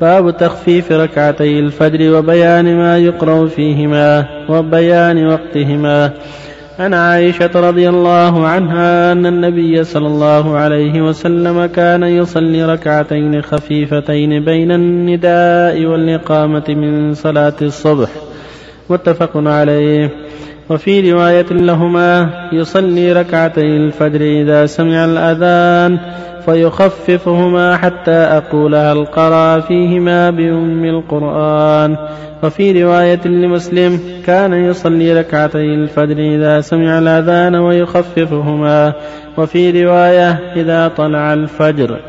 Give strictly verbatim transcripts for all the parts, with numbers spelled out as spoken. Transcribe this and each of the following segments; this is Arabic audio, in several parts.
باب تخفيف ركعتي الفجر وبيان ما يقرأ فيهما وبيان وقتهما. عن عائشة رضي الله عنها أن النبي صلى الله عليه وسلم كان يصلي ركعتين خفيفتين بين النداء والإقامة من صلاة الصبح متفق عليه. وفي رواية لهما يصلي ركعتي الفجر إذا سمع الأذان فيخففهما حتى أقول هل قرأ فيهما بأم القرآن. وفي رواية لمسلم كان يصلي ركعتي الفجر إذا سمع الأذان ويخففهما. وفي رواية إذا طلع الفجر.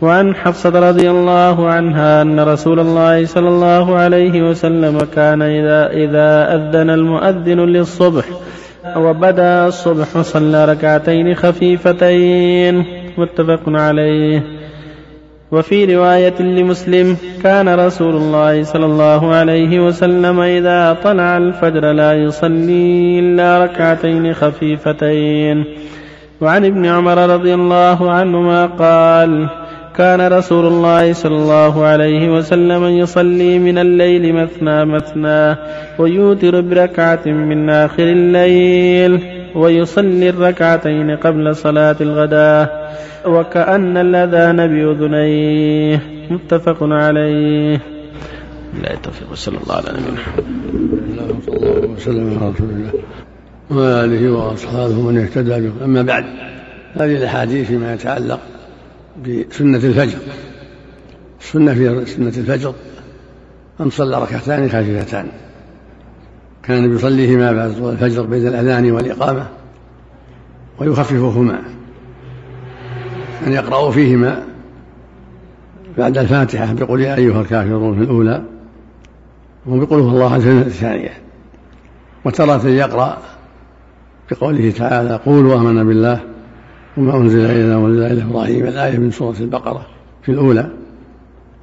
وعن حفصة رضي الله عنها أن رسول الله صلى الله عليه وسلم كان إذا, إذا أذن المؤذن للصبح وبدأ الصبح صلى ركعتين خفيفتين متفق عليه. وفي رواية لمسلم كان رسول الله صلى الله عليه وسلم إذا طلع الفجر لا يصلي إلا ركعتين خفيفتين. وعن ابن عمر رضي الله عنهما قال كان رسول الله صلى الله عليه وسلم يصلي من الليل مثنى مثنى ويوتر بركعة من آخر الليل ويصلي الركعتين قبل صلاة الغداء وكأن الأذان بأذنيه متفق عليه. لا توفيق صلى الله عليه وسلم على رسول الله وآله وأصحابه من اهتدى به. أما بعد، هذه الأحاديث فيما يتعلق بسنة الفجر. السنة في سنة الفجر أن صلى ركعتان خفيفتان كان يصليهما بعد الفجر بين الأذان والإقامة ويخففهما، أن يقرأوا فيهما بعد الفاتحة بقول يا أيها الكافرون في الأولى وبقوله الله في الثانية، وترى يقرأ بقوله تعالى قولوا آمنا بالله وما أنزل إلينا وأنزل إلى إبراهيم، الآية من سورة البقرة في الأولى.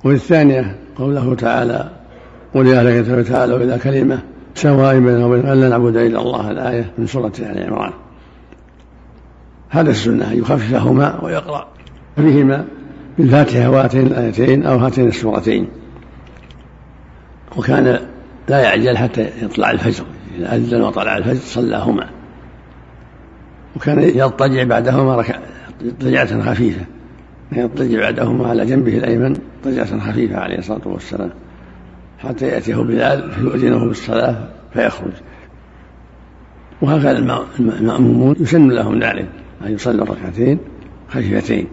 وفي الثانية قوله تعالى قل يا أهل الكتاب تعالوا إلى كلمة سواء بيننا وبينكم ألا نعبد إلا الله، الآية من سورة آل عمران. هذا السنة يخففهما ويقرأ فيهما بالفاتحة وهاتين الآيتين أو هاتين السورتين، وكان لا يعجل حتى يطلع الفجر، إذا أذن وطلع الفجر صلاهما، وكان يضطجع بعدهما ضجعة خفيفة، يضطجع بعدهما على جنبه الأيمن ضجعة خفيفة عليه الصلاة والسلام حتى يأتيه بلال فيؤذنه بالصلاة فيخرج. وهكذا المأمومون يسن لهم ذلك أن يصلوا ركعتين خفيفتين،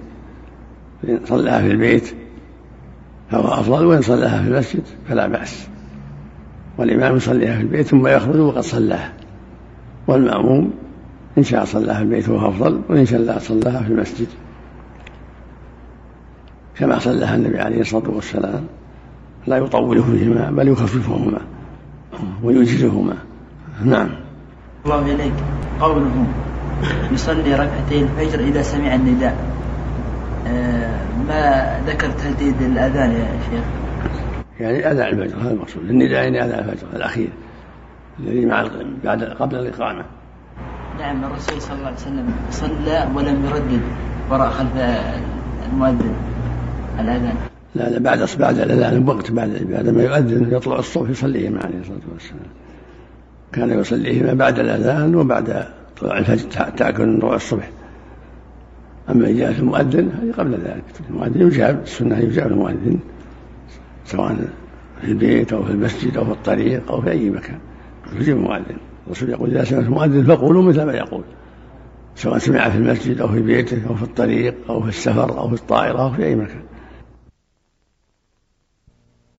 فإن صلاها في البيت فهو أفضل، وإن صلاها في المسجد فلا بأس، والإمام يصليها في البيت ثم يخرج وقد صلاها، والمأموم إن شاء صلاها في البيت وهو أفضل، وإن شاء الله صلاها في المسجد كما صلاها النبي عليه الصلاة والسلام، لا يطولهما بل يخففهما ويجزهما. نعم. الله إليك قولهم يصلي ركعتي الفجر إذا سمع النداء، ما ذكر تهديد الأذان يا شيخ؟ يعني أذان الفجر هذا المقصود، النداء يعني أذان الفجر الأخير الذي مع بعد قبل الإقامة. نعم، الرسول صلى الله عليه وسلم صلى ولم يردد وراء خلف المؤذن الأذان. لا لا بعد بعد الأذان بوقت، بعد بعد ما يؤذن يطلع الصبح يصليهما عليه الصلاة والسلام، كان يصليهما بعد الأذان وبعد طلوع الفجر تأكل طلوع الصبح. أما إجابة المؤذن هذه قبل ذلك، المؤذن يجاب، السنة يجاب المؤذن سواء في البيت أو في المسجد أو في الطريق أو في أي مكان، يجيب المؤذن. الرسول يقول إذا سمعت المؤذن فقولوا مثل ما يقول، سواء سمع في المسجد أو في بيته أو في الطريق أو في السفر أو في الطائرة أو في أي مكان.